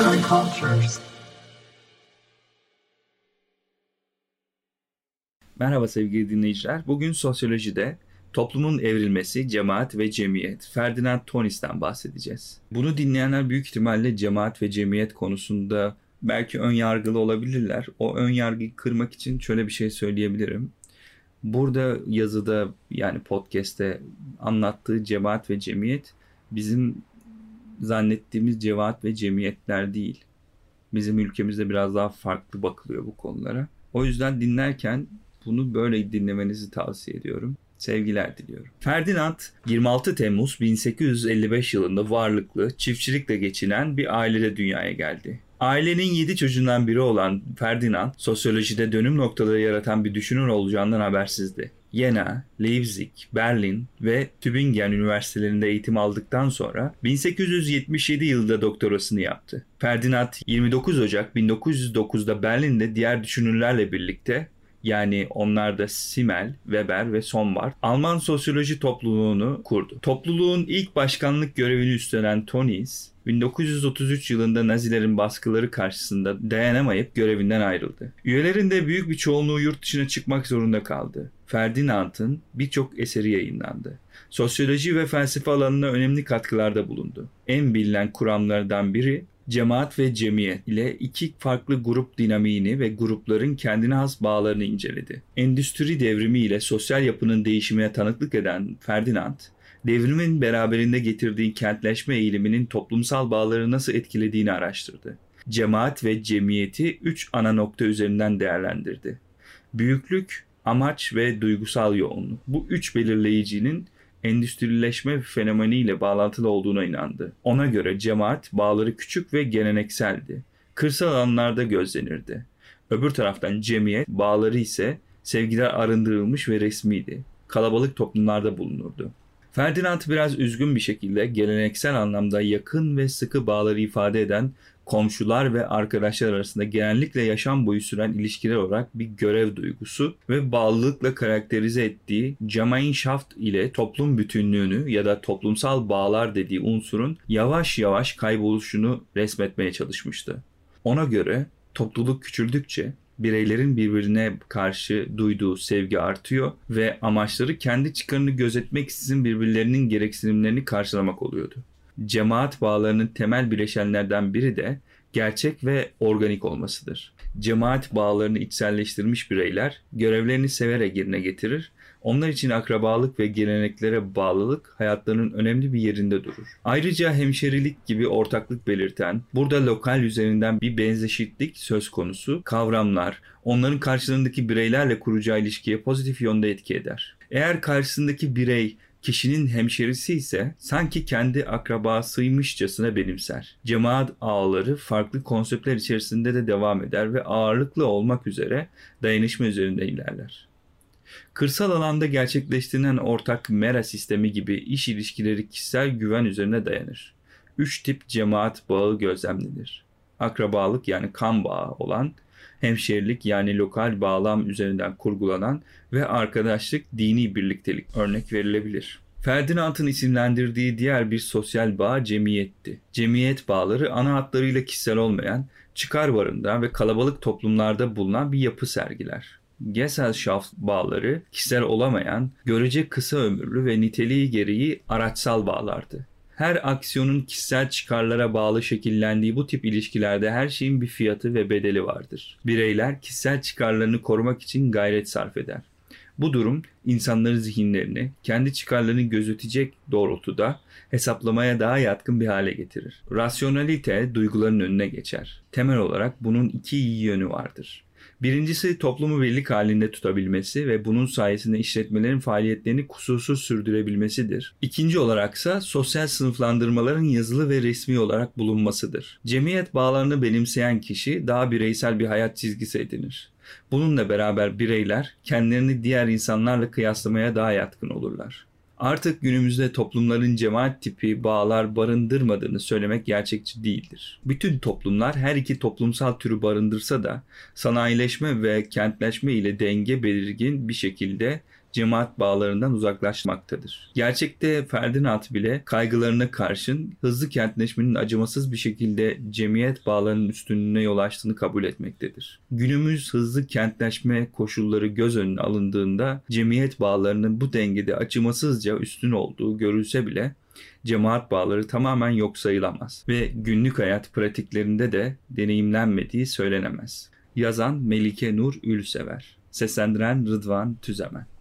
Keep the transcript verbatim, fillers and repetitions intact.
Arts and Cultures. Merhaba sevgili dinleyiciler. Bugün sosyolojide toplumun evrilmesi, cemaat ve cemiyet, Ferdinand Tönnies'ten bahsedeceğiz. Bunu dinleyenler büyük ihtimalle cemaat ve cemiyet konusunda belki ön yargılı olabilirler. O ön yargıyı kırmak için şöyle bir şey söyleyebilirim. Burada yazıda, yani podcast'te anlattığı cemaat ve cemiyet bizim zannettiğimiz cemaat ve cemiyetler değil. Bizim ülkemizde biraz daha farklı bakılıyor bu konulara. O yüzden dinlerken bunu böyle dinlemenizi tavsiye ediyorum. Sevgiler diliyorum. Ferdinand yirmi altı Temmuz bin sekiz yüz elli beş yılında varlıklı, çiftçilikle geçinen bir ailede dünyaya geldi. Ailenin yedi çocuğundan biri olan Ferdinand, sosyolojide dönüm noktaları yaratan bir düşünür olacağından habersizdi. Yena, Leipzig, Berlin ve Tübingen üniversitelerinde eğitim aldıktan sonra bin sekiz yüz yetmiş yedi yılında doktorasını yaptı. Ferdinand yirmi dokuz Ocak bin dokuz yüz dokuzda Berlin'de diğer düşünürlerle birlikte, yani onlar da Simmel, Weber ve Sombart, Alman sosyoloji topluluğunu kurdu. Topluluğun ilk başkanlık görevini üstlenen Tönnies, bin dokuz yüz otuz üç yılında Nazilerin baskıları karşısında dayanamayıp görevinden ayrıldı. Üyelerin de büyük bir çoğunluğu yurt dışına çıkmak zorunda kaldı. Ferdinand'ın birçok eseri yayınlandı. Sosyoloji ve felsefe alanına önemli katkılarda bulundu. En bilinen kuramlardan biri, cemaat ve cemiyet ile iki farklı grup dinamiğini ve grupların kendine has bağlarını inceledi. Endüstri devrimi ile sosyal yapının değişimine tanıklık eden Ferdinand, devrimin beraberinde getirdiği kentleşme eğiliminin toplumsal bağları nasıl etkilediğini araştırdı. Cemaat ve cemiyeti üç ana nokta üzerinden değerlendirdi. Büyüklük, amaç ve duygusal yoğunluk. Bu üç belirleyicinin endüstrileşme fenomeniyle bağlantılı olduğuna inandı. Ona göre cemaat bağları küçük ve gelenekseldi. Kırsal alanlarda gözlenirdi. Öbür taraftan cemiyet bağları ise sevgiler arındırılmış ve resmiydi. Kalabalık toplumlarda bulunurdu. Ferdinand biraz üzgün bir şekilde geleneksel anlamda yakın ve sıkı bağları ifade eden komşular ve arkadaşlar arasında genellikle yaşam boyu süren ilişkiler olarak bir görev duygusu ve bağlılıkla karakterize ettiği Gemeinschaft ile toplum bütünlüğünü ya da toplumsal bağlar dediği unsurun yavaş yavaş kayboluşunu resmetmeye çalışmıştı. Ona göre topluluk küçüldükçe bireylerin birbirine karşı duyduğu sevgi artıyor ve amaçları kendi çıkarını gözetmeksizin birbirlerinin gereksinimlerini karşılamak oluyordu. Cemaat bağlarının temel bileşenlerden biri de gerçek ve organik olmasıdır. Cemaat bağlarını içselleştirmiş bireyler görevlerini severek yerine getirir, onlar için akrabalık ve geleneklere bağlılık hayatlarının önemli bir yerinde durur. Ayrıca hemşerilik gibi ortaklık belirten, burada lokal üzerinden bir benzeşiklik söz konusu kavramlar, onların karşılığındaki bireylerle kuracağı ilişkiye pozitif yönde etki eder. Eğer karşısındaki birey kişinin hemşerisi ise sanki kendi akrabasıymışçasına benimser. Cemaat ağları farklı konseptler içerisinde de devam eder ve ağırlıklı olmak üzere dayanışma üzerinde ilerler. Kırsal alanda gerçekleştirilen ortak mera sistemi gibi iş ilişkileri kişisel güven üzerine dayanır. Üç tip cemaat bağı gözlemlenir. Akrabalık, yani kan bağı olan, hemşerilik, yani lokal bağlam üzerinden kurgulanan ve arkadaşlık, dini birliktelik örnek verilebilir. Ferdinand'ın isimlendirdiği diğer bir sosyal bağ cemiyetti. Cemiyet bağları ana hatlarıyla kişisel olmayan, çıkar barındıran ve kalabalık toplumlarda bulunan bir yapı sergiler. Gesellschaft bağları kişisel olamayan, görece kısa ömürlü ve niteliği gereği araçsal bağlardı. Her aksiyonun kişisel çıkarlara bağlı şekillendiği bu tip ilişkilerde her şeyin bir fiyatı ve bedeli vardır. Bireyler kişisel çıkarlarını korumak için gayret sarf eder. Bu durum insanların zihinlerini kendi çıkarlarını gözetecek doğrultuda hesaplamaya daha yatkın bir hale getirir. Rasyonalite duyguların önüne geçer. Temel olarak bunun iki iyi yönü vardır. Birincisi, toplumu birlik halinde tutabilmesi ve bunun sayesinde işletmelerin faaliyetlerini kusursuz sürdürebilmesidir. İkinci olaraksa sosyal sınıflandırmaların yazılı ve resmi olarak bulunmasıdır. Cemiyet bağlarını benimseyen kişi daha bireysel bir hayat çizgisi edinir. Bununla beraber bireyler kendilerini diğer insanlarla kıyaslamaya daha yatkın olurlar. Artık günümüzde toplumların cemaat tipi bağlar barındırmadığını söylemek gerçekçi değildir. Bütün toplumlar her iki toplumsal türü barındırsa da sanayileşme ve kentleşme ile denge belirgin bir şekilde cemaat bağlarından uzaklaşmaktadır. Gerçekte Ferdinand bile kaygılarına karşın hızlı kentleşmenin acımasız bir şekilde cemiyet bağlarının üstünlüğüne yol açtığını kabul etmektedir. Günümüz hızlı kentleşme koşulları göz önüne alındığında cemiyet bağlarının bu dengede acımasızca üstün olduğu görülse bile cemaat bağları tamamen yok sayılamaz ve günlük hayat pratiklerinde de deneyimlenmediği söylenemez. Yazan Melike Nur Ülsever, seslendiren Rıdvan Tüzemen.